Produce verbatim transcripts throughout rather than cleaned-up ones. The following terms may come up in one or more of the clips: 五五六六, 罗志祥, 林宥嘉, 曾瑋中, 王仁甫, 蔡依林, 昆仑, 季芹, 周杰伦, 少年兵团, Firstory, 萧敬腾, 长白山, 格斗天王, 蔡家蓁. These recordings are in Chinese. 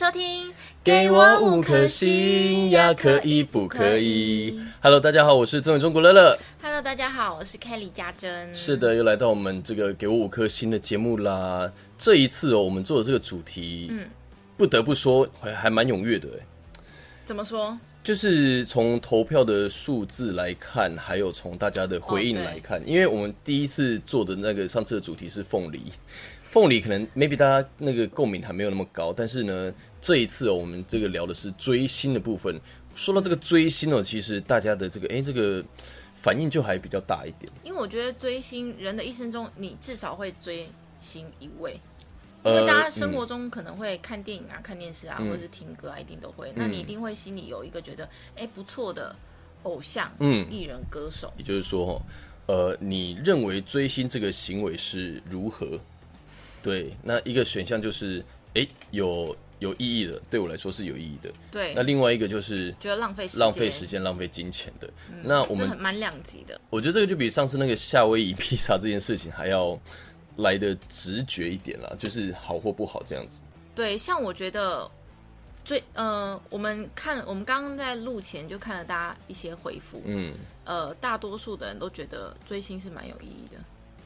收听给我五颗星呀，可以不可以 ？Hello， 大家好，我是曾伟中国乐乐。Hello， 大家好，我是 Kelly 家珍。是的，又来到我们这个给我五颗星的节目啦。这一次哦，我们做的这个主题，嗯，不得不说还还蛮踊跃的耶。怎么说？就是从投票的数字来看，还有从大家的回应来看，哦，因为我们第一次做的那个上次的主题是凤梨。凤梨可能 maybe 大家那个共鸣还没有那么高，但是呢，这一次，哦，我们这个聊的是追星的部分。说到这个追星哦，其实大家的这个哎这个反应就还比较大一点。因为我觉得追星，人的一生中你至少会追星一位，因为大家生活中可能会看电影啊、呃嗯、看电视啊，或者是听歌啊，一定都会。嗯、那你一定会心里有一个觉得哎不错的偶像、嗯、艺人、歌手。也就是说，哦，呃，你认为追星这个行为是如何？对，那一个选项就是，哎，有有意义的，对我来说是有意义的。对，那另外一个就是觉得浪费时间、浪费时间、浪费金钱的。嗯、那我们这很蛮两极的。我觉得这个就比上次那个夏威夷披萨这件事情还要来的直觉一点啦，就是好或不好这样子。对，像我觉得最呃，我们看我们刚刚在录前就看了大家一些回复，嗯，呃，大多数的人都觉得追星是蛮有意义的。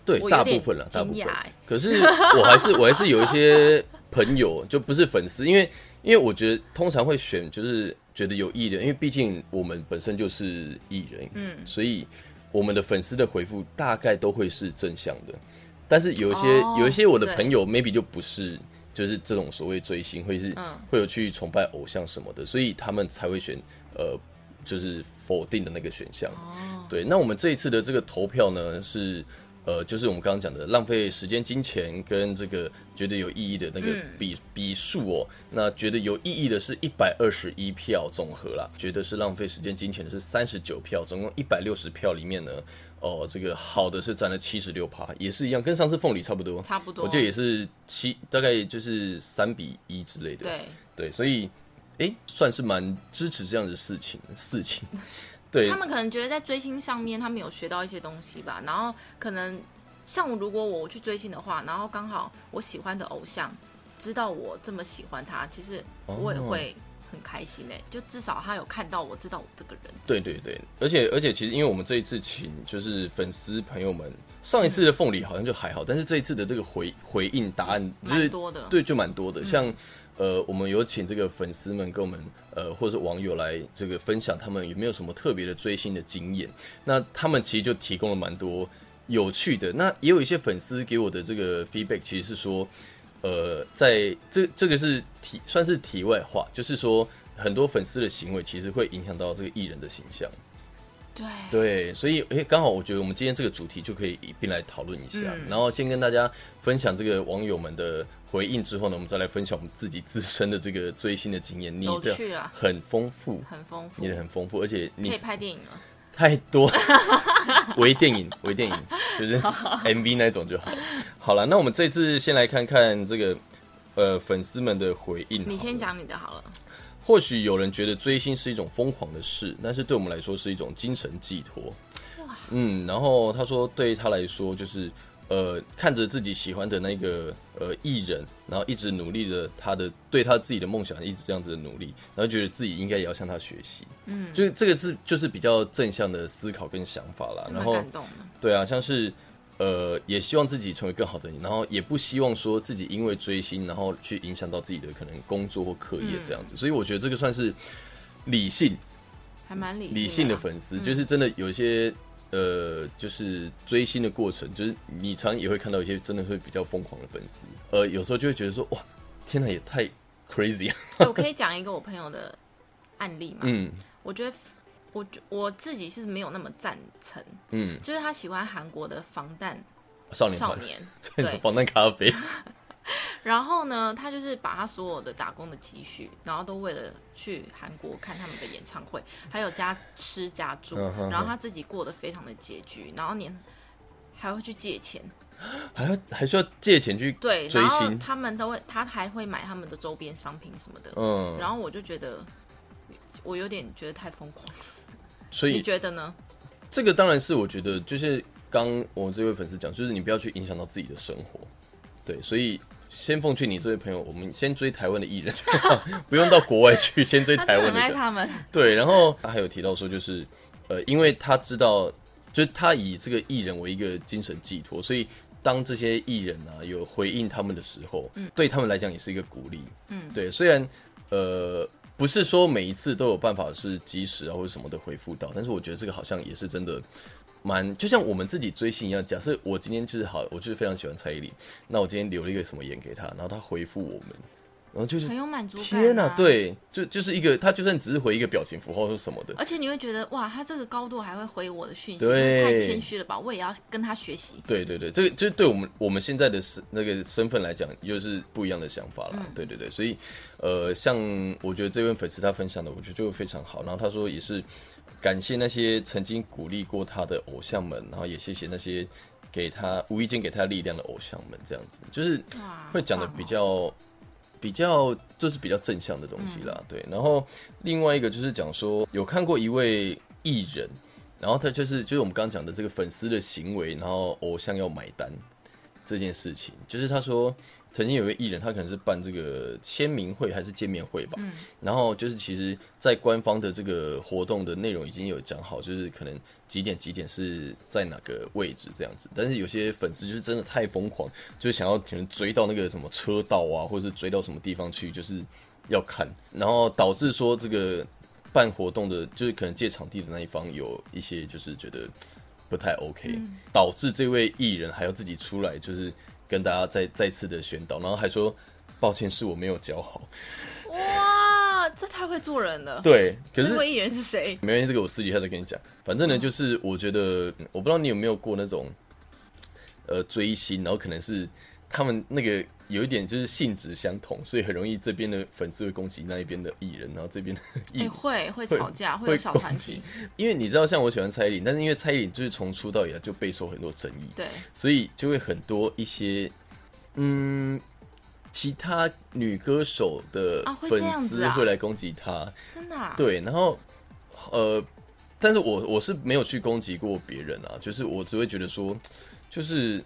对，大部分啦，大部分。可是我还是我还是有一些朋友，就不是粉丝，因为因为我觉得通常会选就是觉得有意义的，因为毕竟我们本身就是艺人，嗯，所以我们的粉丝的回复大概都会是正向的。但是有一些、哦、有一些我的朋友 maybe 就不是，就是这种所谓追星，会是、嗯、会有去崇拜偶像什么的，所以他们才会选呃就是否定的那个选项。哦，对，那我们这一次的这个投票呢是。呃，就是我们刚刚讲的浪费时间、金钱跟这个觉得有意义的那个比、嗯、比数哦。那觉得有意义的是一百二十一票总和啦，觉得是浪费时间、金钱的是三十九票，总共一百六十票里面呢，哦、呃，这个好的是占了 百分之七十六， 也是一样，跟上次凤梨差不多，差不多，我觉得也是七，大概就是三比一之类的。对对，所以哎，算是蛮支持这样的事情事情。对，他们可能觉得在追星上面他们有学到一些东西吧，然后可能像如果我去追星的话，然后刚好我喜欢的偶像知道我这么喜欢他，其实我也会很开心耶，就至少他有看到我知道我这个人。对对对，而且而且其实因为我们这一次请就是粉丝朋友们，上一次的凤梨好像就还好，但是这一次的这个 回, 回应答案就是蛮多的，对，就蛮多的、嗯、像呃，我们有请这个粉丝们跟我们呃，或者是网友来这个分享他们有没有什么特别的追星的经验。那他们其实就提供了蛮多有趣的。那也有一些粉丝给我的这个 feedback， 其实是说，呃，在这这个是题算是题外话，就是说很多粉丝的行为其实会影响到这个艺人的形象。对对，所以诶，刚好我觉得我们今天这个主题就可以一并来讨论一下、嗯，然后先跟大家分享这个网友们的回应之后呢，我们再来分享我们自己自身的这个追星的经验。你的很丰富，很丰富，你的很丰富，而且你可以拍电影了，太多微电影，微电影就是 M V 那种就好。好了，那我们这次先来看看这个呃粉丝们的回应。你先讲你的好了。或许有人觉得追星是一种疯狂的事，但是对我们来说是一种精神寄托。嗯，然后他说对他来说就是呃看着自己喜欢的那个呃艺人，然后一直努力的他的对他自己的梦想一直这样子的努力，然后觉得自己应该也要向他学习。嗯，就是这个是就是比较正向的思考跟想法啦。然后对啊，像是呃也希望自己成为更好的你，然后也不希望说自己因为追星然后去影响到自己的可能工作或课业这样子、嗯、所以我觉得这个算是理性，还蛮理性的、啊、理性的粉丝、嗯、就是真的有一些呃就是追星的过程，就是你常也会看到一些真的会比较疯狂的粉丝，呃有时候就会觉得说哇天哪也太 crazy 了、欸、我可以讲一个我朋友的案例嘛。嗯，我觉得我, 我自己是没有那么赞成，嗯，就是他喜欢韩国的防弹少年少年，对，防弹咖啡。然后呢，他就是把他所有的打工的积蓄，然后都为了去韩国看他们的演唱会，还有加吃加住，然后他自己过得非常的拮据，然后连还会去借钱，还要还需要借钱去追星，对，然后他们都会，他还会买他们的周边商品什么的，嗯，然后我就觉得，我有点觉得太疯狂了。所以你觉得呢？这个当然是我觉得，就是刚我这位粉丝讲，就是你不要去影响到自己的生活，对，所以先奉劝你这位朋友，我们先追台湾的艺人，不用到国外去，先追台湾的。很爱他们。对，然后他还有提到说，就是呃，因为他知道，就是他以这个艺人为一个精神寄托，所以当这些艺人啊有回应他们的时候，嗯、对他们来讲也是一个鼓励。嗯，对，虽然呃。不是说每一次都有办法是及时啊或者什么的回复到，但是我觉得这个好像也是真的蛮，就像我们自己追星一样。假设我今天就是好，我就是非常喜欢蔡依林，那我今天留了一个什么言给他，然后他回复我们，然后就是很有满足感、啊。天哪、啊，对，就就是一个他就算只是回一个表情符号是什么的，而且你会觉得哇，他这个高度还会回我的讯息，太谦虚了吧？我也要跟他学习。对对对，这个就是对我们我们现在的那个身份来讲，又是不一样的想法啦。嗯、对对对，所以呃，像我觉得这位粉丝他分享的，我觉得就非常好。然后他说也是感谢那些曾经鼓励过他的偶像们，然后也谢谢那些给他无意间给他力量的偶像们，这样子就是会讲的比较。比较就是比较正向的东西啦、嗯、对。然后另外一个就是讲说有看过一位艺人，然后他就是就是我们刚刚讲的这个粉丝的行为，然后偶像要买单这件事情，就是他说曾经有一位艺人，他可能是办这个签名会还是见面会吧、嗯、然后就是其实在官方的这个活动的内容已经有讲好，就是可能几点几点是在哪个位置这样子，但是有些粉丝就是真的太疯狂，就是想要可能追到那个什么车道啊，或者是追到什么地方去，就是要看，然后导致说这个办活动的就是可能借场地的那一方有一些就是觉得不太 OK、嗯、导致这位艺人还要自己出来就是跟大家 再, 再次的宣导，然后还说抱歉是我没有教好。哇，这太会做人了。对，可是这位艺人是谁没关系，这个我私底下再跟你讲。反正呢、嗯、就是我觉得我不知道你有没有过那种呃追星，然后可能是他们那个有一点就是性质相同，所以很容易这边的粉丝会攻击那一边的艺人，然后这边的艺人、欸、会会吵架， 会, 会有小团体。因为你知道像我喜欢蔡依林，但是因为蔡依林就是从出道以来就备受很多争议，对，所以就会很多一些嗯其他女歌手的粉丝会来攻击她、啊啊、真的啊？对，然后呃但是我我是没有去攻击过别人啊，就是我只会觉得说就是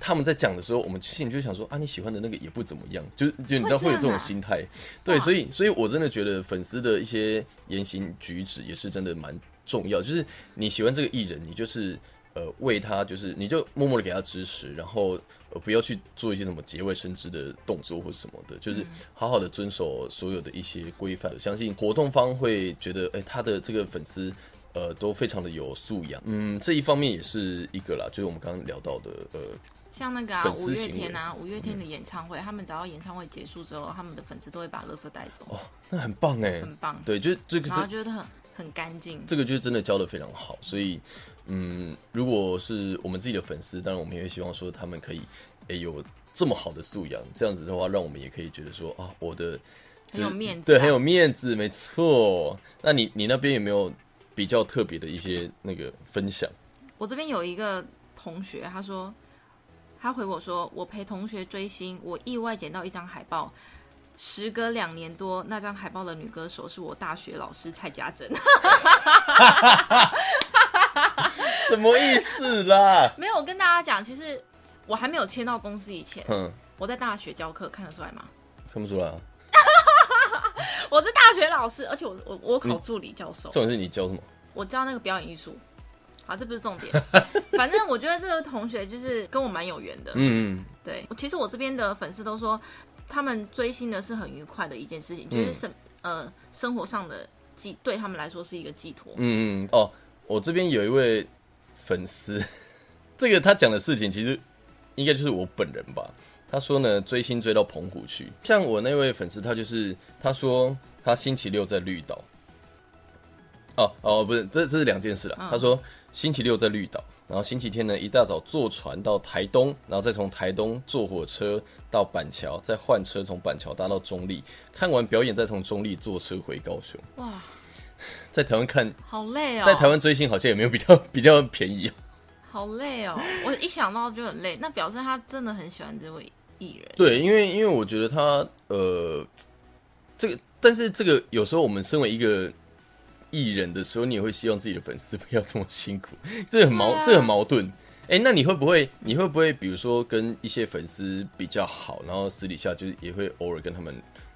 他们在讲的时候，我们心里就想说啊，你喜欢的那个也不怎么样，就就你知道会有这种心态、啊，对，所以所以我真的觉得粉丝的一些言行举止也是真的蛮重要。就是你喜欢这个艺人，你就是呃为他，就是你就默默的给他支持，然后、呃、不要去做一些什么节外生枝的动作或什么的，就是好好的遵守所有的一些规范。嗯、相信活动方会觉得，哎、欸，他的这个粉丝。呃，都非常的有素养，嗯，这一方面也是一个啦，就是我们刚刚聊到的，呃，像那个啊，五月天啊，五月天的演唱会、嗯，他们只要演唱会结束之后，他们的粉丝都会把垃圾带走，哦，那很棒哎，很棒，对，就这个，然后觉得很很干净，这个就真的教得非常好，所以，嗯，如果是我们自己的粉丝，当然我们也会希望说他们可以，哎、欸，有这么好的素养，这样子的话，让我们也可以觉得说啊，我的很有面子、啊，对，很有面子，没错。那你你那边有没有？比较特别的一些那个分享，我这边有一个同学，他说他回我说，我陪同学追星，我意外捡到一张海报，时隔两年多，那张海报的女歌手是我大学老师蔡家珍。什么意思啦？没有，我跟大家讲，其实我还没有签到公司以前，嗯，我在大学教课，看得出来吗？看不出来啊。我是大学老师，而且 我, 我, 我考助理教授。重点是你教什么？我教那个表演艺术。好，这不是重点。反正我觉得这个同学就是跟我蛮有缘的。嗯，对。其实我这边的粉丝都说，他们追星的是很愉快的一件事情，就是生、嗯、呃生活上的寄对他们来说是一个寄托。嗯嗯哦，我这边有一位粉丝，这个他讲的事情其实应该就是我本人吧。他说呢，追星追到澎湖去。像我那位粉丝，他就是他说他星期六在绿岛。哦哦，不是，这这是两件事啦、嗯。他说星期六在绿岛，然后星期天呢一大早坐船到台东，然后再从台东坐火车到板桥，再换车从板桥搭到中立，看完表演再从中立坐车回高雄。哇，在台湾看好累哦，在台湾追星好像也没有比较比较便宜。好累哦，我一想到就很累。那表示他真的很喜欢这位。对，因为因为我觉得他呃，这个，但是这个有时候我们身为一个艺人的时候，你也会希望自己的粉丝不要这么辛苦，这很矛，啊、这很矛盾。欸，那你会不会你会不会比如说跟一些粉丝比较好，然后私底下就是也会偶尔跟他们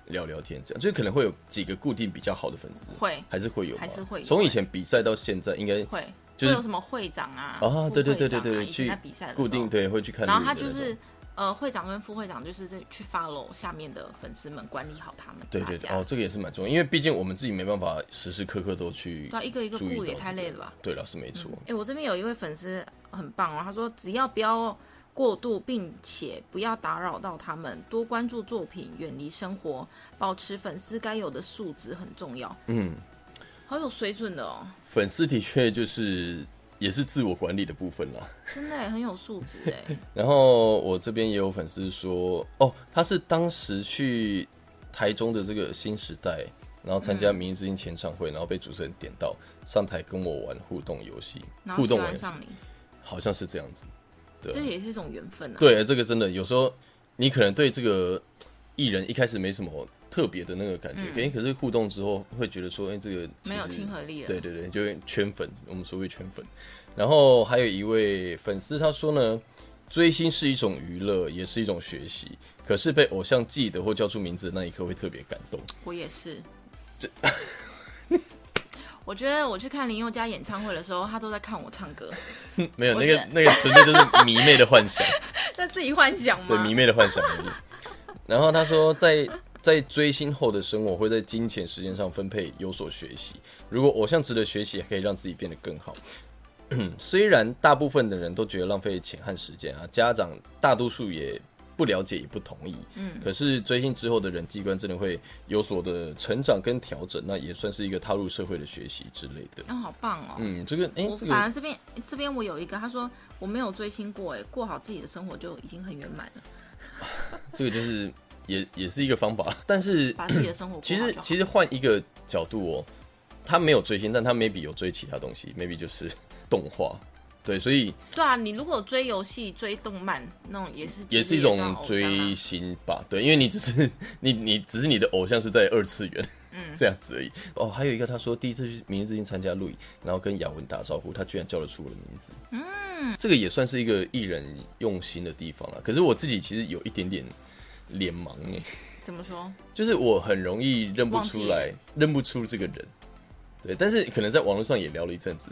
聊聊天，这样就是可能会有几个固定比较好的粉丝，会还是会有吗？还是会有。从以前比赛到现在，应该会就是会有什么会长啊，啊，对对对对对，去比赛固定对会去看，然后他就是。呃，会长跟副会长就是去 follow 下面的粉丝们，管理好他们。对对对，哦，这个也是蛮重要，因为毕竟我们自己没办法时时刻刻都去注意到、这个。对、啊，一个一个顾也太累了吧？对了，是没错。哎、嗯，我这边有一位粉丝很棒哦，他说只要不要过度，并且不要打扰到他们，多关注作品，远离生活，保持粉丝该有的素质很重要。嗯，好有水准的哦。粉丝的确就是。也是自我管理的部分啦，真的很有素质哎。然后我这边也有粉丝说，哦，他是当时去台中的这个新时代，然后参加明日之星前唱会、嗯，然后被主持人点到上台跟我玩互动游戏，互动玩上你，好像是这样子。对，这也是一种缘分啊。对，这个真的有时候你可能对这个艺人一开始没什么特别的那个感觉、嗯欸，可是互动之后会觉得说，哎、欸，这个没有亲和力了，对对对，就会圈粉，我们所谓圈粉。然后还有一位粉丝他说呢，追星是一种娱乐，也是一种学习，可是被偶像记得或叫出名字的那一刻会特别感动。我也是，我觉得我去看林宥嘉演唱会的时候，他都在看我唱歌。没有那个那个纯粹就是迷妹的幻想，那自己幻想吗？对，迷妹的幻想而已。然后他说在。在追星后的生活会在金钱时间上分配有所学习，如果偶像值得学习，也可以让自己变得更好。虽然大部分的人都觉得浪费钱和时间啊，家长大多数也不了解也不同意、嗯、可是追星之后的人际观真的会有所的成长跟调整，那也算是一个踏入社会的学习之类的、哦、好棒哦。嗯，这个、欸、我反而这边、這個、这边我有一个他说我没有追星过耶，过好自己的生活就已经很圆满了。这个就是也, 也是一个方法，但是把自己的生活其实其实换一个角度哦，他没有追星，但他 maybe 有追其他东西 ，maybe 就是动画，对，所以对啊，你如果追游戏、追动漫那种也是也是一种追星吧，对，因为你只是你你只是你的偶像是在二次元，嗯，这样子而已。哦，还有一个他说第一次去明日之星参加录影，然后跟雅文打招呼，他居然叫得出我的名字，嗯，这个也算是一个艺人用心的地方啦。可是我自己其实有一点点。脸盲耶，怎么说？就是我很容易认不出来，认不出这个人。对，但是可能在网络上也聊了一阵子，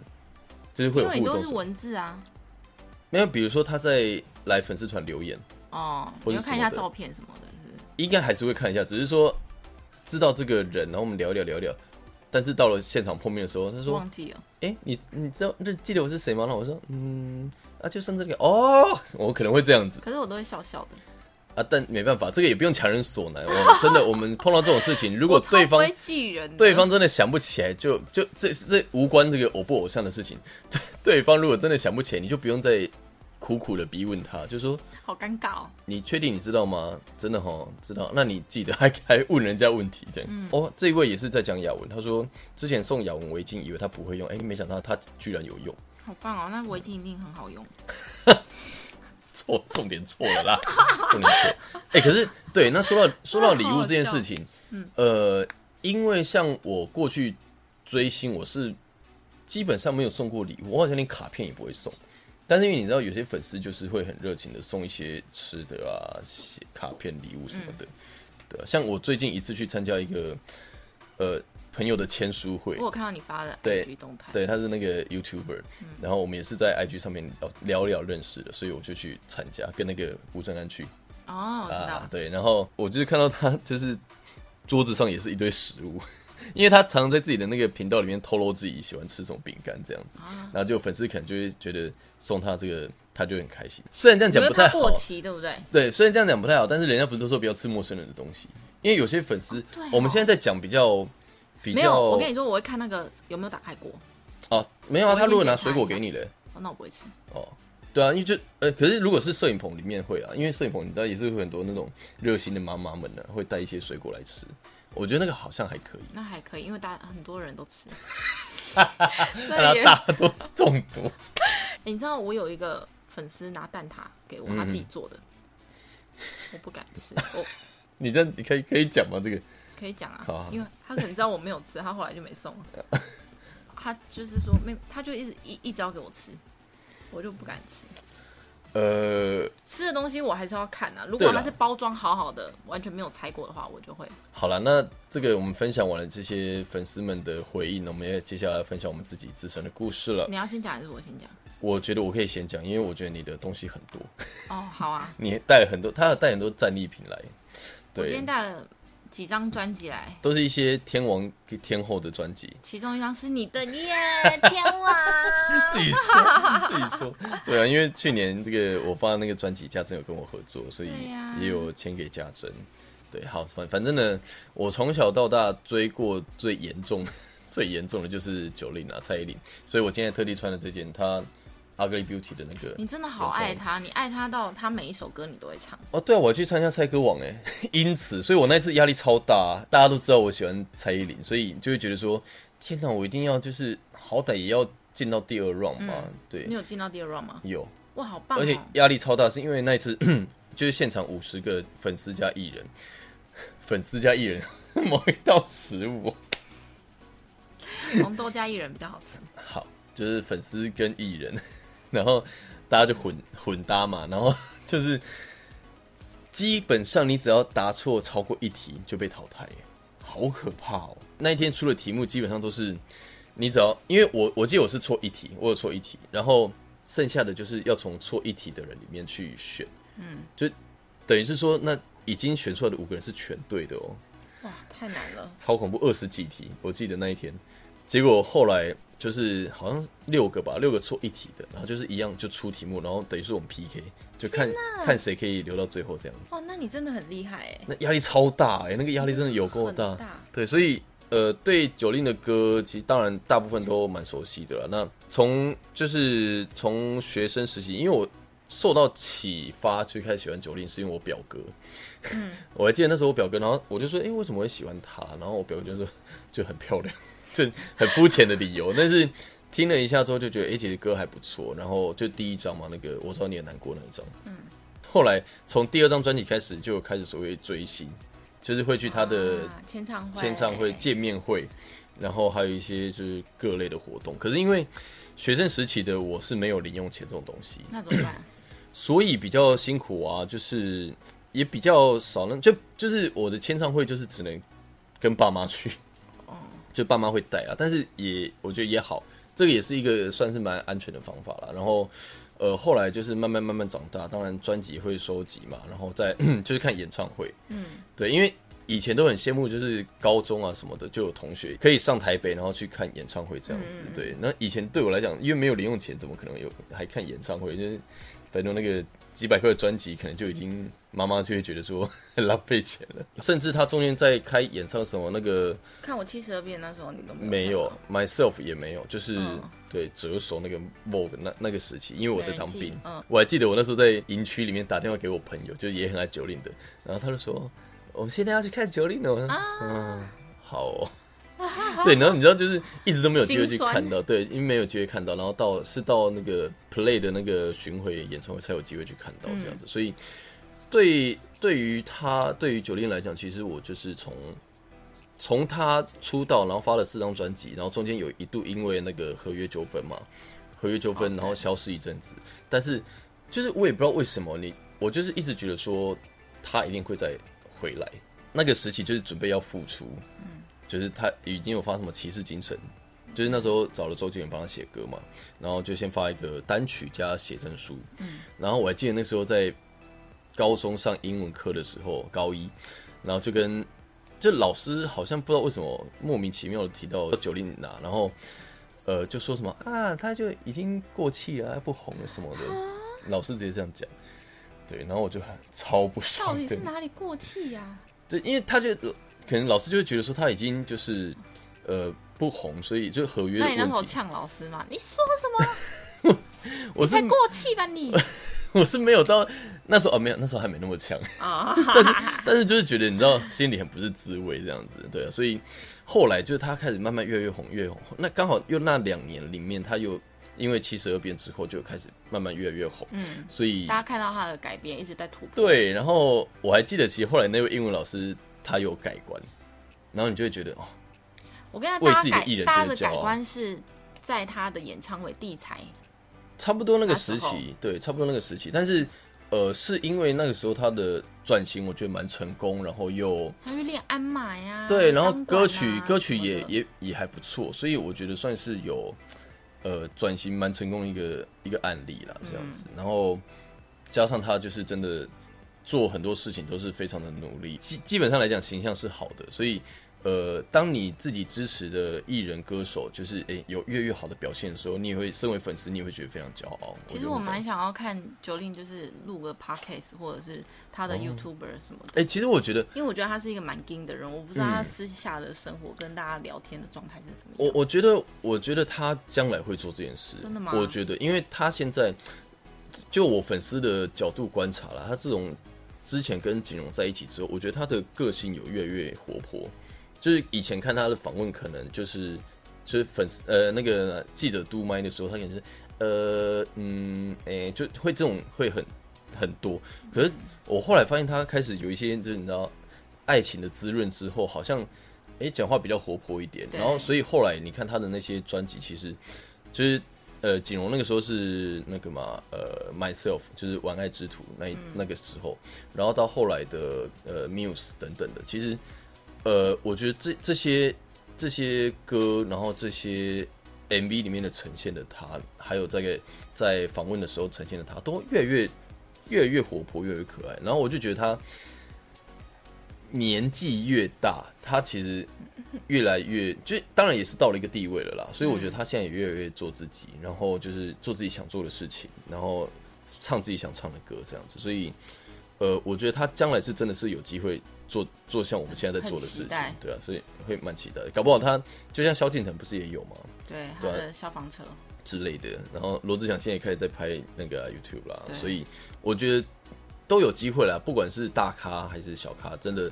就是会有互动。因为你都是文字啊。没有，比如说他在来粉丝团留言哦，你要看一下照片什么的，是不是？应该还是会看一下，只是说知道这个人，然后我们聊一聊聊一聊。但是到了现场碰面的时候，他说忘记了。哎、欸，你你知道记得我是谁吗？然后我说嗯，啊，就上这个哦，我可能会这样子。可是我都会笑笑的。啊、但没办法，这个也不用强人所难。我真的，我们碰到这种事情，如果对方对方真的想不起来，就就这这无关这个偶不偶像的事情。对，对方如果真的想不起来，你就不用再苦苦的逼问他，就说好尴尬哦。你确定你知道吗？真的齁，知道。那你记得还还问人家问题这样、嗯。哦，这一位也是在讲雅文，他说之前送雅文围巾，以为他不会用，哎、欸，没想到他居然有用。好棒哦，那围巾一定很好用。错，重点错了啦，重点错。哎、欸，可是对，那说到说到礼物这件事情，呃，因为像我过去追星，我是基本上没有送过礼物，我好像连卡片也不会送。但是因为你知道，有些粉丝就是会很热情的送一些吃的啊、卡片、礼物什么的。嗯、对、啊，像我最近一次去参加一个呃朋友的签书会，我有看到你发的 I G 动态，对，他是那个 YouTuber，、嗯、然后我们也是在 I G 上面聊聊认识的，所以我就去参加，跟那个吴正安去。哦，我知道、啊。对，然后我就是看到他就是桌子上也是一堆食物，因为他常常在自己的那个频道里面透露自己喜欢吃什么饼干这样子、啊，然后就粉丝可能就会觉得送他这个，他就很开心。虽然这样讲不太好，过期对不对？对，虽然这样讲不太好，但是人家不是都说不要吃陌生人的东西，因为有些粉丝，哦哦、我们现在在讲比较。没有，我跟你说，我会看那个有没有打开过。哦，没有啊，他如果拿水果给你嘞、哦，那我不会吃。哦，对啊，因为就呃，可是如果是摄影棚里面会啊，因为摄影棚你知道也是会很多那种热心的妈妈们呢、啊，会带一些水果来吃。我觉得那个好像还可以，那还可以，因为大很多人都吃，所以大家都中毒、欸。你知道我有一个粉丝拿蛋挞给我，他自己做的，嗯、我不敢吃。我你这你可以可以讲吗？这个？可以讲 啊, 啊，因为他可能知道我没有吃，他后来就没送了。他就是说，他就一直 一, 一直要给我吃，我就不敢吃。呃，吃的东西我还是要看啊，如果它是包装好好的完全没有拆过的话我就会好啦。那这个我们分享完了这些粉丝们的回应，我们也接下来分享我们自己自身的故事了。你要先讲还是我先讲？我觉得我可以先讲，因为我觉得你的东西很多哦。好啊，你带了很多，他带很多战利品来。对，我今天带了几张专辑来，都是一些天王天后的专辑，其中一张是你的耶天王自己说自己说。对啊，因为去年这个我发的那个专辑家珍有跟我合作，所以也有签给家珍。 对,、啊、对，好，反正呢我从小到大追过最严重最严重的就是九零啊，蔡依林，所以我今天特地穿的这件她Ugly Beauty 的那个，你真的好爱他，你爱他到他每一首歌你都会唱哦。对啊，我还去参加猜歌王哎，因此，所以我那次压力超大，大家都知道我喜欢蔡依林，所以就会觉得说，天哪，我一定要就是好歹也要进到第二 round 吧、嗯。对，你有进到第二 round 吗？有，哇，好棒、哦！而且压力超大，是因为那一次就是现场五十个粉丝加艺人，粉丝加艺人某一道食物，红豆加艺人比较好吃。好，就是粉丝跟艺人。然后大家就 混, 混搭嘛，然后就是基本上你只要答错超过一题就被淘汰，好可怕哦！那一天出的题目基本上都是你只要，因为 我, 我记得我是错一题，我有错一题，然后剩下的就是要从错一题的人里面去选，嗯，就等于是说那已经选出来的五个人是全对的哦，哇，太难了，超恐怖，二十几题，我记得那一天，结果后来。就是好像六个吧，六个错一题的，然后就是一样就出题目，然后等于是我们 P K， 就看看谁可以留到最后这样子。哇，那你真的很厉害哎！那压力超大哎，那个压力真的有够大。对，所以呃，对九零的歌，其实当然大部分都蛮熟悉的啦。那从就是从学生时期，因为我受到启发最开始喜欢九零，是因为我表哥。嗯，我还记得那时候我表哥，然后我就说，哎、欸，为什么会喜欢他？然后我表哥就说，就很漂亮。这很肤浅的理由，但是听了一下之后就觉得，哎、欸，其实歌还不错。然后就第一张嘛，那个我知道你很难过那一张。嗯。后来从第二张专辑开始，就开始所谓追星，就是会去他的签唱会、签唱会、见面会，然后还有一些就是各类的活动。可是因为学生时期的我是没有零用钱这种东西，那怎么办？所以比较辛苦啊，就是也比较少呢，就就是我的签唱会就是只能跟爸妈去。就爸妈会带啊，但是也我觉得也好，这个也是一个算是蛮安全的方法啦。然后，呃，后来就是慢慢慢慢长大，当然专辑会收集嘛，然后再就是看演唱会，嗯，对，因为以前都很羡慕，就是高中啊什么的，就有同学可以上台北，然后去看演唱会这样子。嗯、对，那以前对我来讲，因为没有零用钱，怎么可能有还看演唱会？就是反正那个几百块的专辑，可能就已经妈妈就会觉得说很浪费钱了。甚至他中间在开演唱什么那个，看我七十二变那时候你都没有，没有 ，myself 也没有，就是、嗯、对折手那个 Vogue 那那个时期，因为我在当兵，嗯、我还记得我那时候在营区里面打电话给我朋友，就也很爱九零的，然后他就说我们现在要去看九零了，我说嗯好哦。对，然后你知道就是一直都没有机会去看到，对，因为没有机会看到，然后到是到那个 play 的那个巡回演唱会才有机会去看到这样子，嗯、所以对对于他对于九零来讲，其实我就是从从他出道，然后发了四张专辑，然后中间有一度因为那个合约纠纷嘛，合约纠纷然后消失一阵子，但是就是我也不知道为什么你我就是一直觉得说他一定会再回来，那个时期就是准备要复出。嗯，就是他已经有发什么骑士精神，就是那时候找了周杰伦帮他写歌嘛，然后就先发一个单曲加写真书，嗯，然后我还记得那时候在高中上英文课的时候，高一，然后就跟就老师好像不知道为什么莫名其妙的提到九零拿，然后呃就说什么啊他就已经过气了，不红了什么的，老师直接这样讲，对，然后我就很超不爽，到底是哪里过气呀、啊？对，因为他就。可能老师就会觉得说他已经就是，呃，不红，所以就合约的问题。那你那时候呛老师嘛？你说什么？我是你在过气吧你？我是没有到那时候啊、哦，没有，那时候还没那么呛啊。但是但是就是觉得你知道心里很不是滋味这样子，对啊。所以后来就是他开始慢慢越来越红，越红。那刚好又那两年里面，他又因为七十二变之后就开始慢慢越来越红，嗯，所以大家看到他的改变一直在突破。对，然后我还记得，其实后来那位英文老师。他有改观，然后你就会觉得哦，我跟他大家改，大家的改观是在他的演唱会地才差不多那个时期，对，差不多那个时期。但是，呃，是因为那个时候他的转型，我觉得蛮成功，然后又他去练鞍马呀，对，然后歌曲、啊、歌曲也也也还不错，所以我觉得算是有呃转型蛮成功的一个一个案例啦，这样子。嗯、然后加上他就是真的做很多事情都是非常的努力，基基本上来讲形象是好的，所以。呃，当你自己支持的艺人歌手，就是哎、欸、有越越好的表现的时候，你也会身为粉丝，你也会觉得非常骄傲。其实我蛮想要看Jolin，就是录个 podcast 或者是他的 YouTuber 什么的。哎、嗯欸，其实我觉得，因为我觉得他是一个蛮硬的人，我不知道他私下的生活跟大家聊天的状态是怎么样。我我觉得，我觉得他将来会做这件事。真的吗？我觉得，因为他现在就我粉丝的角度观察啦，他这种之前跟锦荣在一起之后，我觉得他的个性有越越活泼。就是以前看他的访问，可能就是就是粉丝呃那个记者嘟麦的时候，他感觉呃嗯诶、欸、就会这种会很很多。可是我后来发现他开始有一些就是你知道爱情的滋润之后，好像诶讲、欸、话比较活泼一点。然后所以后来你看他的那些专辑，其实就是呃锦荣那个时候是那个嘛呃 myself 就是玩爱之徒那、嗯、那个时候，然后到后来的呃 muse 等等的，其实。呃，我觉得这这些这些歌，然后这些 M V 里面的呈现的他，还有在在访问的时候呈现的他，都越来越越来越活泼，越来越可爱。然后我就觉得他年纪越大，他其实越来越，就当然也是到了一个地位了啦。所以我觉得他现在也越来越做自己，然后就是做自己想做的事情，然后唱自己想唱的歌，这样子。所以。呃，我觉得他将来是真的是有机会做做像我们现在在做的事情，对啊，所以会蛮期待的。搞不好他就像萧敬腾不是也有吗？对，他的消防车之类的。然后罗志祥现在也开始在拍那个、啊、YouTube 啦，所以我觉得都有机会啦，不管是大咖还是小咖，真的。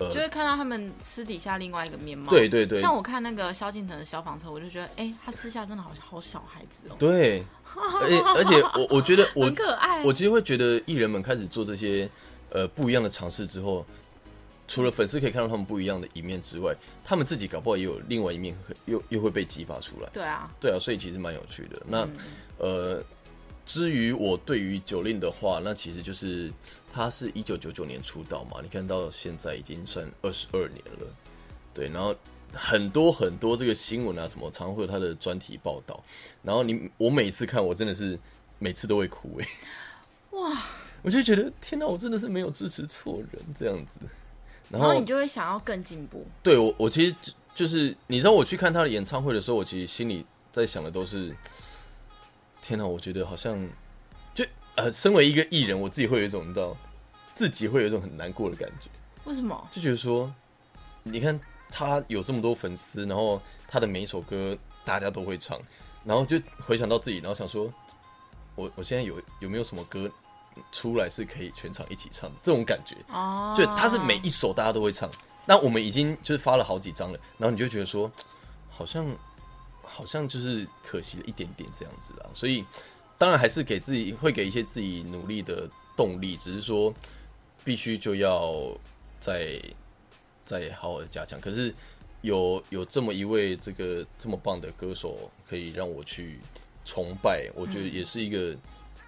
就会看到他们私底下另外一个面貌，对对对。像我看那个萧敬腾的消防车，我就觉得，哎、欸，他私下真的好好小孩子哦。对，而且而且我我觉得我很可爱。我其实会觉得艺人们开始做这些呃不一样的尝试之后，除了粉丝可以看到他们不一样的一面之外，他们自己搞不好也有另外一面又又会被激发出来。对啊，对啊，所以其实蛮有趣的。那、嗯、呃，至于我对于Jolin的话，那其实就是。他是一九九九年出道嘛，你看到现在已经算二十二年了，对，然后很多很多这个新闻啊什么，常会有他的专题报道，然后你我每次看，我真的是每次都会哭哎、欸，哇，我就觉得天哪，我真的是没有支持错人这样子，然后，然后你就会想要更进步。对我，我其实就是你知道我去看他的演唱会的时候，我其实心里在想的都是，天哪，我觉得好像。呃，身为一个艺人，我自己会有一种，你知道，自己会有一种很难过的感觉。为什么？就觉得说，你看他有这么多粉丝，然后他的每一首歌大家都会唱，然后就回想到自己，然后想说，我我现在有有没有什么歌出来是可以全场一起唱的这种感觉？哦、oh. ，就他是每一首大家都会唱，那我们已经就是发了好几张了，然后你就觉得说，好像好像就是可惜了一点点这样子啦，所以。当然还是给自己会给一些自己努力的动力，只是说必须就要再再好好的加强。可是有有这么一位这个这么棒的歌手，可以让我去崇拜，我觉得也是一个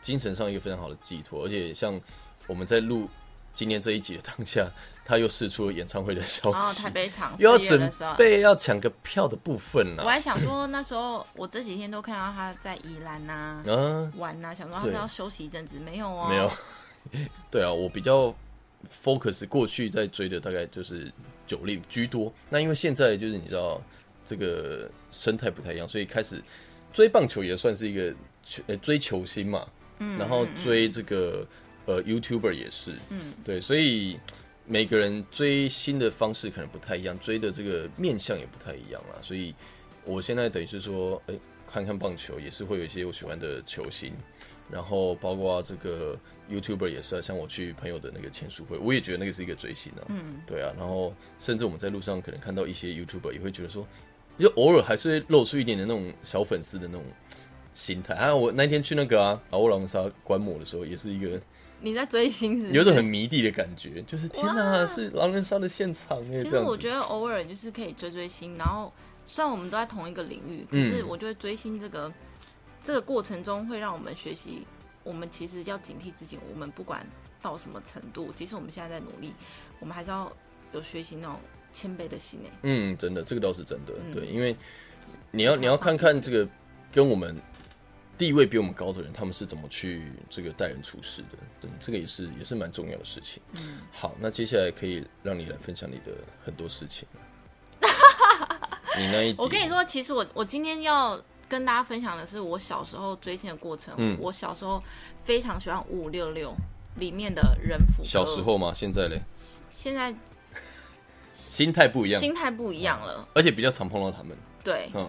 精神上一个非常好的寄托。而且像我们在录今天这一集的当下，他又释出了演唱会的消息，然后台北场又要准备要抢个票的部分了、啊。我还想说，那时候我这几天都看到他在宜兰啊、嗯、玩啊，想说他是要休息一阵子，没有哦，没有。对啊，我比较 focus 过去在追的大概就是Jolin居多。那因为现在就是你知道这个生态不太一样，所以开始追棒球也算是一个、欸、追球星嘛，嗯、然后追这个。呃 ，YouTuber 也是，嗯，对，所以每个人追星的方式可能不太一样，追的这个面向也不太一样啦。所以我现在等于是说，哎、欸，看看棒球也是会有一些我喜欢的球星，然后包括这个 YouTuber 也是、啊，像我去朋友的那个签书会，我也觉得那个是一个追星啊，嗯，对啊，然后甚至我们在路上可能看到一些 YouTuber 也会觉得说，就偶尔还是会露出一点的那种小粉丝的那种心态。还有我那天去那个啊，老狼沙观摩的时候，也是一个。你在追星是不是有种很迷弟的感觉，就是天哪，是狼人杀的现场耶。其实我觉得偶尔就是可以追追星，然后虽然我们都在同一个领域，可是我觉得追星这个这个过程中会让我们学习，我们其实要警惕自己，我们不管到什么程度，即使我们现在在努力，我们还是要有学习那种谦卑的心耶。嗯，真的，这个倒是真的、嗯、对，因为你要你要看看这个跟我们地位比我们高的人，他们是怎么去这个待人处事的，对，这个也是也是蛮重要的事情、嗯、好，那接下来可以让你来分享你的很多事情你那一集，我跟你说，其实我我今天要跟大家分享的是我小时候追星的过程、嗯、我小时候非常喜欢五五六六里面的人福哥。小时候吗？现在咧？现在心态不一样，心态不一样了、嗯、而且比较常碰到他们。对、嗯，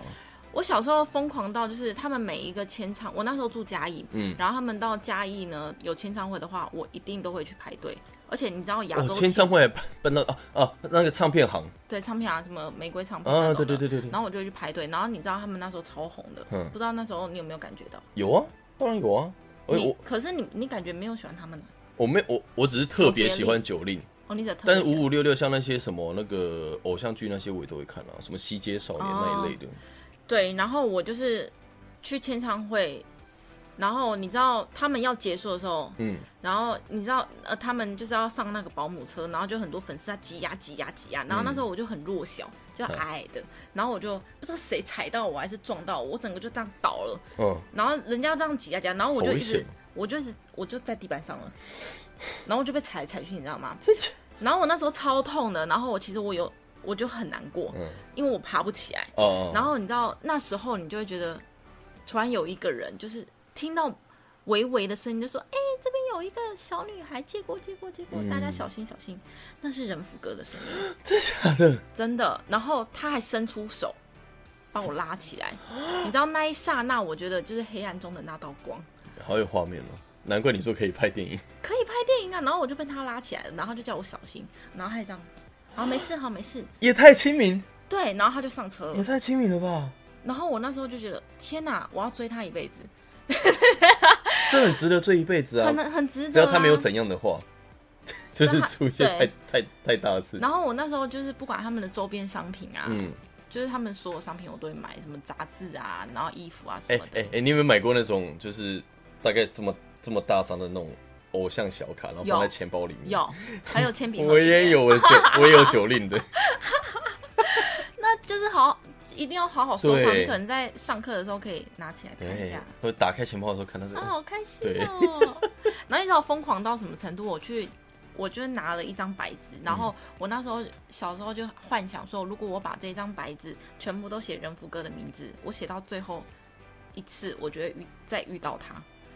我小时候疯狂到就是他们每一个签唱，我那时候住嘉义、嗯、然后他们到嘉义呢有签唱会的话，我一定都会去排队。而且你知道亚洲签、哦、唱会搬到、啊啊、那个唱片行，对，唱片行，什么玫瑰唱片那种的、啊、对对对对。然后我就会去排队，然后你知道他们那时候超红的、嗯、不知道那时候你有没有感觉到？有啊，当然有啊。你可是 你, 你感觉没有喜欢他们的？我没我我只是特别喜欢九令。哦，你只特别喜欢。但是五五六六像那些什么那个偶像剧那些我也都会看啊，什么西街少年那一类的、哦，对，然后我就是去签唱会，然后你知道他们要结束的时候，嗯，然后你知道、呃、他们就是要上那个保姆车，然后就很多粉丝在挤呀挤呀挤呀，然后那时候我就很弱小，就矮矮的、嗯，然后我就不知道谁踩到我还是撞到我，我整个就这样倒了，哦、然后人家这样挤呀挤呀，然后我就一直，我就是我就在地板上了，然后我就被踩来踩去，你知道吗？然后我那时候超痛的，然后我其实我有。我就很难过、嗯、因为我爬不起来、哦、然后你知道那时候你就会觉得突然有一个人就是听到微微的声音就说，哎、欸，这边有一个小女孩，借过借过借过、嗯、大家小心小心，那是人福哥的声音。真的假的？真的。然后他还伸出手把我拉起来你知道那一刹那我觉得就是黑暗中的那道光，好有画面哦，难怪你说可以拍电影，可以拍电影啊。然后我就被他拉起来了，然后就叫我小心，然后还这样，好，没事，好，没事，也太亲民。对，然后他就上车了，也太亲民了吧。然后我那时候就觉得，天哪，我要追他一辈子。这很值得追一辈子啊，很很值得、啊。只要他没有怎样的话，就是出现太太太大的事情。然后我那时候就是不管他们的周边商品啊，嗯，就是他们所有商品我都会买，什么杂志啊，然后衣服啊什么的。哎、欸、哎、欸欸，你有没有买过那种就是大概这么这么大张的那种？偶像小卡，然后放在钱包里面。有，有还有铅笔盒。我也有，我也有九令的。那就是好，一定要好好收藏。你可能在上课的时候可以拿起来看一下。我打开钱包的时候看到这个，啊，好开心哦！然后你知道疯狂到什么程度？我去，我就拿了一张白纸，然后我那时候小时候就幻想说，如果我把这张白纸全部都写人福哥的名字，我写到最后一次，我觉得遇再遇到他。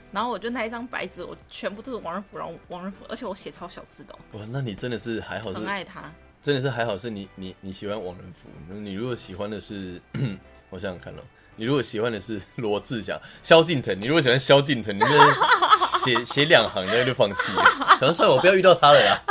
然后我就那一张白纸，我全部都是王仁甫，王仁甫，而且我写超小字的、哦。哇，那你真的是还好是，很爱他，真的是还好是你你你喜欢王仁甫。你如果喜欢的是，我想想看了、哦，你如果喜欢的是罗志祥、萧敬腾，你如果喜欢萧敬腾，你那写写两行那就放弃了，想算了，我不要遇到他了啦。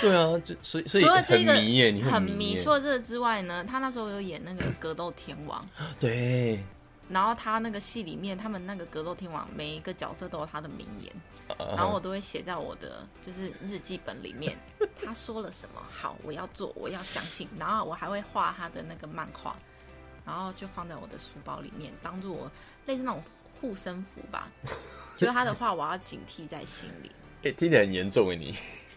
对啊，就所以所以很迷耶，你很迷耶。除了这个之外呢，他那时候有演那个格斗天王，对。然后他那个戏里面，他们那个格斗天王每一个角色都有他的名言， uh-huh. 然后我都会写在我的就是日记本里面。他说了什么，好，我要做，我要相信。然后我还会画他的那个漫画，然后就放在我的书包里面，当作我类似那种护身符吧。就是他的话，我要警惕在心里。哎、欸，听起来很严重哎，你。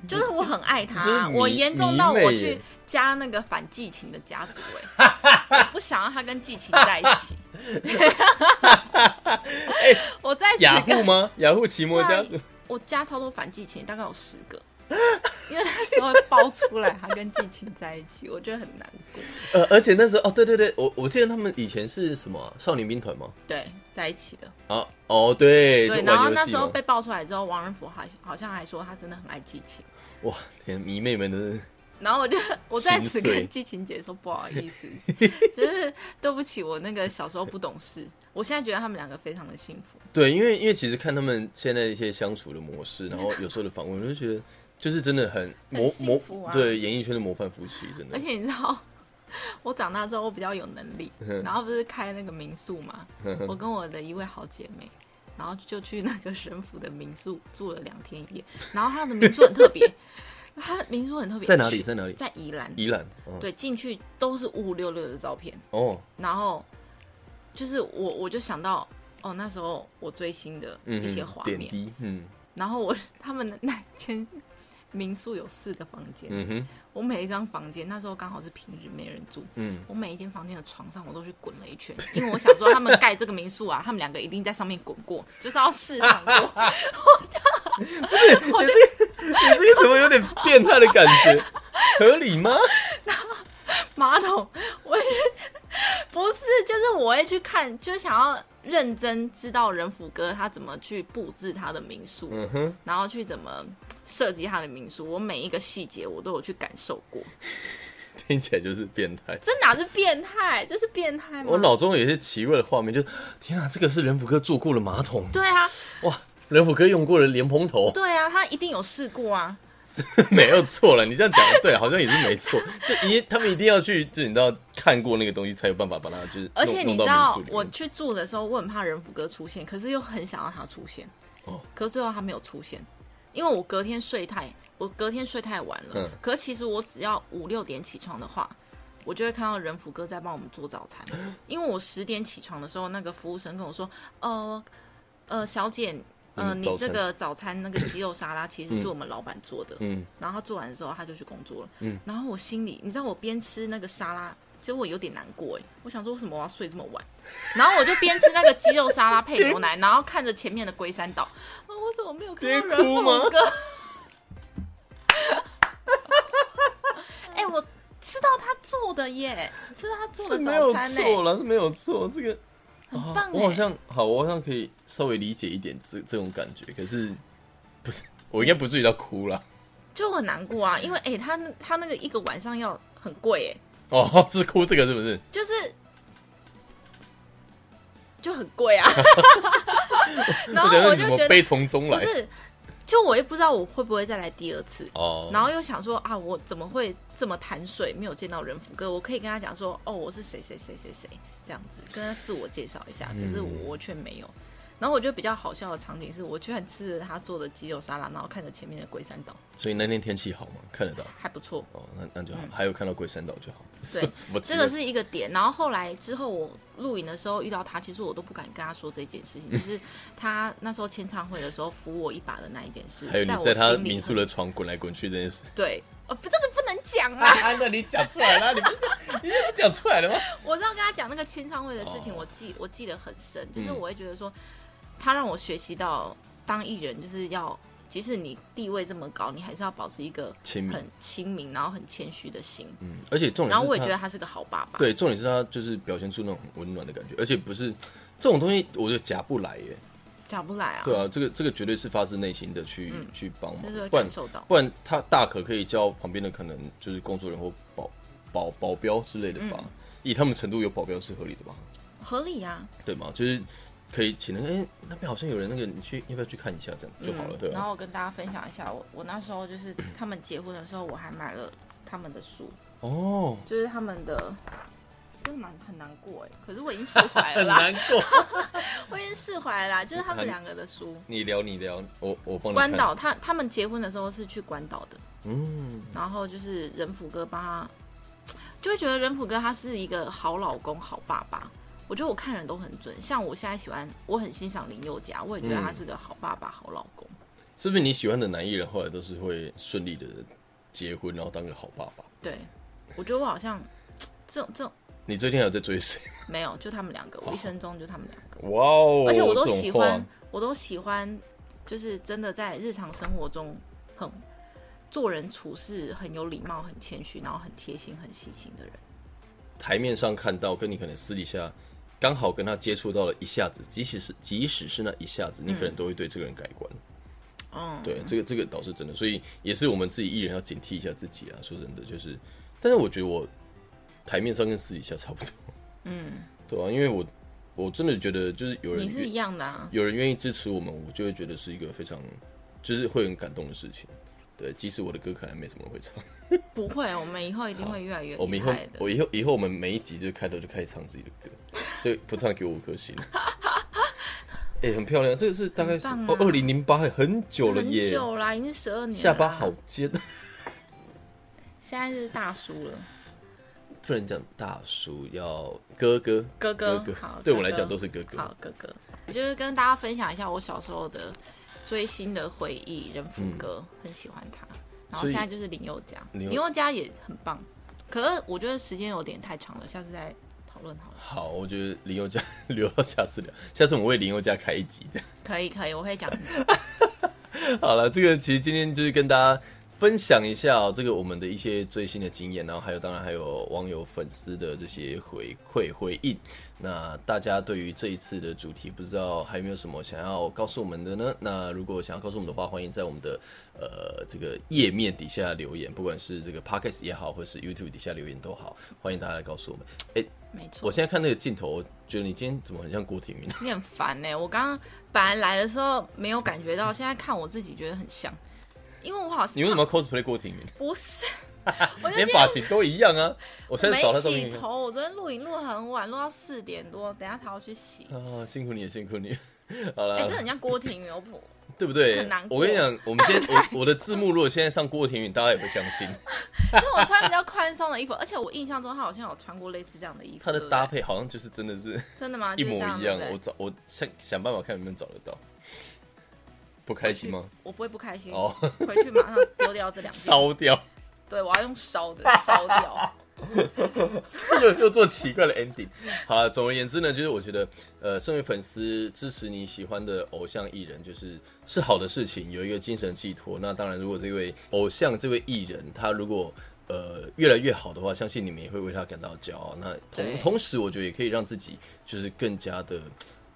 就是我很爱他，我严重到我去加那个反季芹的家族哎，我不想让他跟季芹在一起。欸、我在雅虎吗？雅虎奇摩家族，我加超多反季芹，大概有十个，因为那时候爆出来他跟季芹在一起，我觉得很难过。呃，而且那时候哦，对对对，我我记得他们以前是什么、啊、少年兵团吗？对，在一起的。啊哦，对对，然后那时候被爆出来之后，王仁甫好像还说他真的很爱季芹。哇，天，迷妹们的。然后我就我在此跟季芹姐说不好意思，就是对不起，我那个小时候不懂事。我现在觉得他们两个非常的幸福。对，因为因为其实看他们现在一些相处的模式，然后有时候的访问，我就觉得就是真的很模很幸福、啊、对，演艺圈的模范夫妻真的。而且你知道，我长大之后我比较有能力，然后不是开那个民宿嘛，我跟我的一位好姐妹。然后就去那个神父的民宿住了两天一夜，然后他的民宿很特别，他的民宿很特别，在哪里？在哪里？在宜兰。宜兰、哦，对，进去都是五五六六的照片哦。然后就是我，我就想到哦，那时候我追星的一些画面，嗯，点滴，嗯，然后我他们那间民宿有四个房间，嗯哼，我每一张房间那时候刚好是平日没人住，嗯，我每一间房间的床上我都去滚了一圈，因为我想说他们盖这个民宿啊，他们两个一定在上面滚过，就是要试场过。我就我就你这个怎么有点变态的感觉？合理吗？然后马桶，我也不是，就是我会去看，就想要认真知道仁甫哥他怎么去布置他的民宿，嗯哼，然后去怎么设计他的民宿，我每一个细节我都有去感受过。听起来就是变态，这哪是变态？这是变态吗？我脑中有些奇怪的画面，就是天啊，这个是仁甫哥坐过的马桶。对啊，哇，仁甫哥用过的莲蓬头。对啊，他一定有试过啊。没有错了，你这样讲的对，好像也是没错。就一他们一定要去，就你知道看过那个东西才有办法把它就是弄。而且你知道，我去住的时候，我很怕仁甫哥出现，可是又很想让他出现。哦。可是最后他没有出现，因为我隔天睡太，我隔天睡太晚了。嗯。可是其实我只要五六点起床的话，我就会看到仁甫哥在帮我们做早餐。因为我十点起床的时候，那个服务生跟我说：“呃，呃，小姐。”呃、你这个早餐那个鸡肉沙拉其实是我们老板做的，嗯，然后他做完的时候他就去工作了，嗯，然后我心里，你知道我边吃那个沙拉，其实我有点难过哎，我想说为什么我要睡这么晚，然后我就边吃那个鸡肉沙拉配牛奶，然后看着前面的龟山岛，啊，我怎么没有看到人峰哥？哎、欸，我吃到他做的耶，吃到他做的早餐哎，没有错了，是没有错，这个。很棒欸，我好像好，我好像可以稍微理解一点 这, 这种感觉，可是不是我应该不至于到哭啦，就很难过啊，因为哎、欸，他他那个一个晚上要很贵哎、欸，哦，是哭这个是不是？就是就很贵啊，然后我就觉得悲从中来，不是，就我也不知道我会不会再来第二次哦，然后又想说啊，我怎么会这么贪睡，没有见到仁甫哥，我可以跟他讲说哦，我是谁谁谁谁谁。这样子跟他自我介绍一下，可是 我,、嗯、我却没有。然后我觉得比较好笑的场景是，我居然吃了他做的鸡肉沙拉，然后看着前面的龟山岛。所以那天天气好吗？看得到，还不错。哦，那那就好、嗯，还有看到龟山岛就好。对，这个是一个点。然后后来之后我录影的时候遇到他，其实我都不敢跟他说这件事情，就是他那时候签唱会的时候扶我一把的那一件事，还有你在他民宿的床滚来滚去这件事。对。哦，不，这个不能讲啦、啊啊。那你讲出来啦，你不是你不讲出来了吗？我知道跟他讲那个签唱会的事情， oh. 我记我记得很深，就是我会觉得说，嗯、他让我学习到当艺人就是要，即使你地位这么高，你还是要保持一个很亲民，然后很谦虚的心。嗯，而且重点是，然后我也觉得他是个好爸爸。对，重点是他就是表现出那种温暖的感觉，而且不是这种东西，我觉得假不来耶。讲不来啊！对啊，这个这个绝对是发自内心的去、嗯、去帮忙，就是感受到不然，不然他大可可以叫旁边的可能就是工作人员或保保保镖之类的吧、嗯，以他们程度有保镖是合理的吧？合理啊，对嘛？就是可以请人，哎、欸，那边好像有人那个，你去要不要去看一下这样就好了，嗯、对、啊。然后我跟大家分享一下，我我那时候就是他们结婚的时候，我还买了他们的书哦，就是他们的。真的很难过哎，可是我已经释怀了啦。很难过，我已经释怀了啦。就是他们两个的书，你聊你聊，我我帮你看。关岛，他他们结婚的时候是去关岛的，嗯，然后就是仁甫哥帮他，就会觉得仁甫哥他是一个好老公、好爸爸。我觉得我看人都很准，像我现在喜欢，我很欣赏林宥嘉，我也觉得他是个好爸爸、好老公。嗯、是不是你喜欢的男艺人后来都是会顺利的结婚，然后当个好爸爸？对，我觉得我好像这种这种。你最近还有在追谁？没有，就他们两个，我一生中就他们两个。哇哦！而且我都喜欢，我都喜欢，就是真的在日常生活中很做人处事很有礼貌、很谦虚，然后很贴心、很细心的人。台面上看到，跟你可能私底下刚好跟他接触到了一下子，即使是即使是那一下子，你可能都会对这个人改观。嗯，对，这个这个倒是真的，所以也是我们自己艺人要警惕一下自己啊。说真的，就是，但是我觉得我。台面上跟私底下差不多，嗯，对啊，因为我我真的觉得就是有人你是一样的啊，有人愿意支持我们，我就会觉得是一个非常就是会很感动的事情。对，即使我的歌可能没什么人会唱，不会，我们以后一定会越来越厉害的。我以后以后我们每一集就开头就开始唱自己的歌，就不唱给我五颗星。哎、欸，很漂亮，这个是大概是哦，二零零八，很久了耶，很久啦，已经十二年了，下巴好尖，现在是大叔了。不能讲大叔，要哥哥，哥哥，哥哥好，对我来讲都是哥哥。好，哥哥，我就是跟大家分享一下我小时候的追星的回忆，人夫哥、嗯、很喜欢他，然后现在就是林宥嘉，林宥嘉也很棒，可是我觉得时间有点太长了，下次再讨论好了。好，我觉得林宥嘉留到下次聊，下次我们为林宥嘉开一集这样。可以可以，我可以讲。好了，这个其实今天就是跟大家分享一下、哦、这个我们的一些追星的经验，然后还有当然还有网友粉丝的这些回馈回应。那大家对于这一次的主题不知道还有没有什么想要告诉我们的呢？那如果想要告诉我们的话，欢迎在我们的呃这个页面底下留言，不管是这个 Podcast 也好，或是 YouTube 底下留言都好，欢迎大家来告诉我们。哎、欸，没错，我现在看那个镜头，我觉得你今天怎么很像郭台铭？你很烦哎、欸！我刚刚本来来的时候没有感觉到，现在看我自己觉得很像。因为我好像你为什么 cosplay 郭婷云？不是，我连发型都一样啊！我现在找他没洗头，我昨天录影录很晚，录到四点多，等一下他要去洗。啊，辛苦你了，辛苦你了。好了，哎、欸，这很像郭婷云，我不对不对？很难过。我跟你讲，我们今天我我的字幕如果现在上郭婷云，大家也不相信。因为我穿比较宽松的衣服，而且我印象中他好像有穿过类似这样的衣服。他的搭配好像就是真的是真的吗？一模一样。我找我想想办法看能不能找得到。不开心吗？我不会不开心。哦、回去马上丢掉这两件，烧掉。对，我要用烧的烧掉。又又做奇怪的 ending。好了，总而言之呢，就是我觉得，呃，身为粉丝支持你喜欢的偶像艺人，就是是好的事情，有一个精神寄托。那当然，如果这位偶像这位艺人，他如果呃，越来越好的话，相信你们也会为他感到骄傲。那同同时，我觉得也可以让自己就是更加的。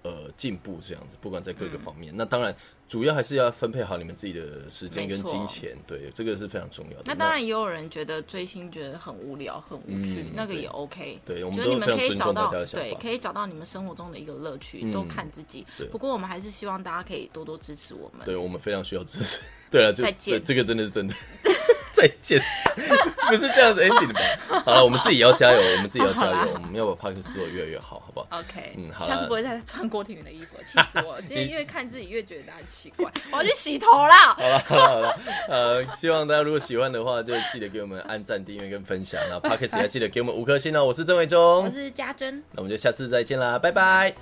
呃，进步这样子，不管在各个方面、嗯，那当然主要还是要分配好你们自己的时间跟金钱，对，这个是非常重要的。那当然也有人觉得追星觉得很无聊、很无趣，嗯、那个也 OK。对，我们都非常尊重大家的想法，对，可以找到你们生活中的一个乐趣、嗯，都看自己。不过我们还是希望大家可以多多支持我们。对，我们非常需要支持。对了，就再见，这个真的是真的。再见，不是这样子 ending 的吧？好了，我们自己也要加油，我们自己要加油，我们要把 podcast 做得越来越好，好不好 ？OK， 嗯，好，下次不会再穿郭婷云的衣服，气死我！今天越看自己越觉得很奇怪，我要去洗头啦。好了，好了，好了，呃，希望大家如果喜欢的话，就记得给我们按赞、订阅跟分享，然后 podcast 也要记得给我们五颗星哦。我是郑伟忠，我是嘉珍，那我们就下次再见啦，拜拜。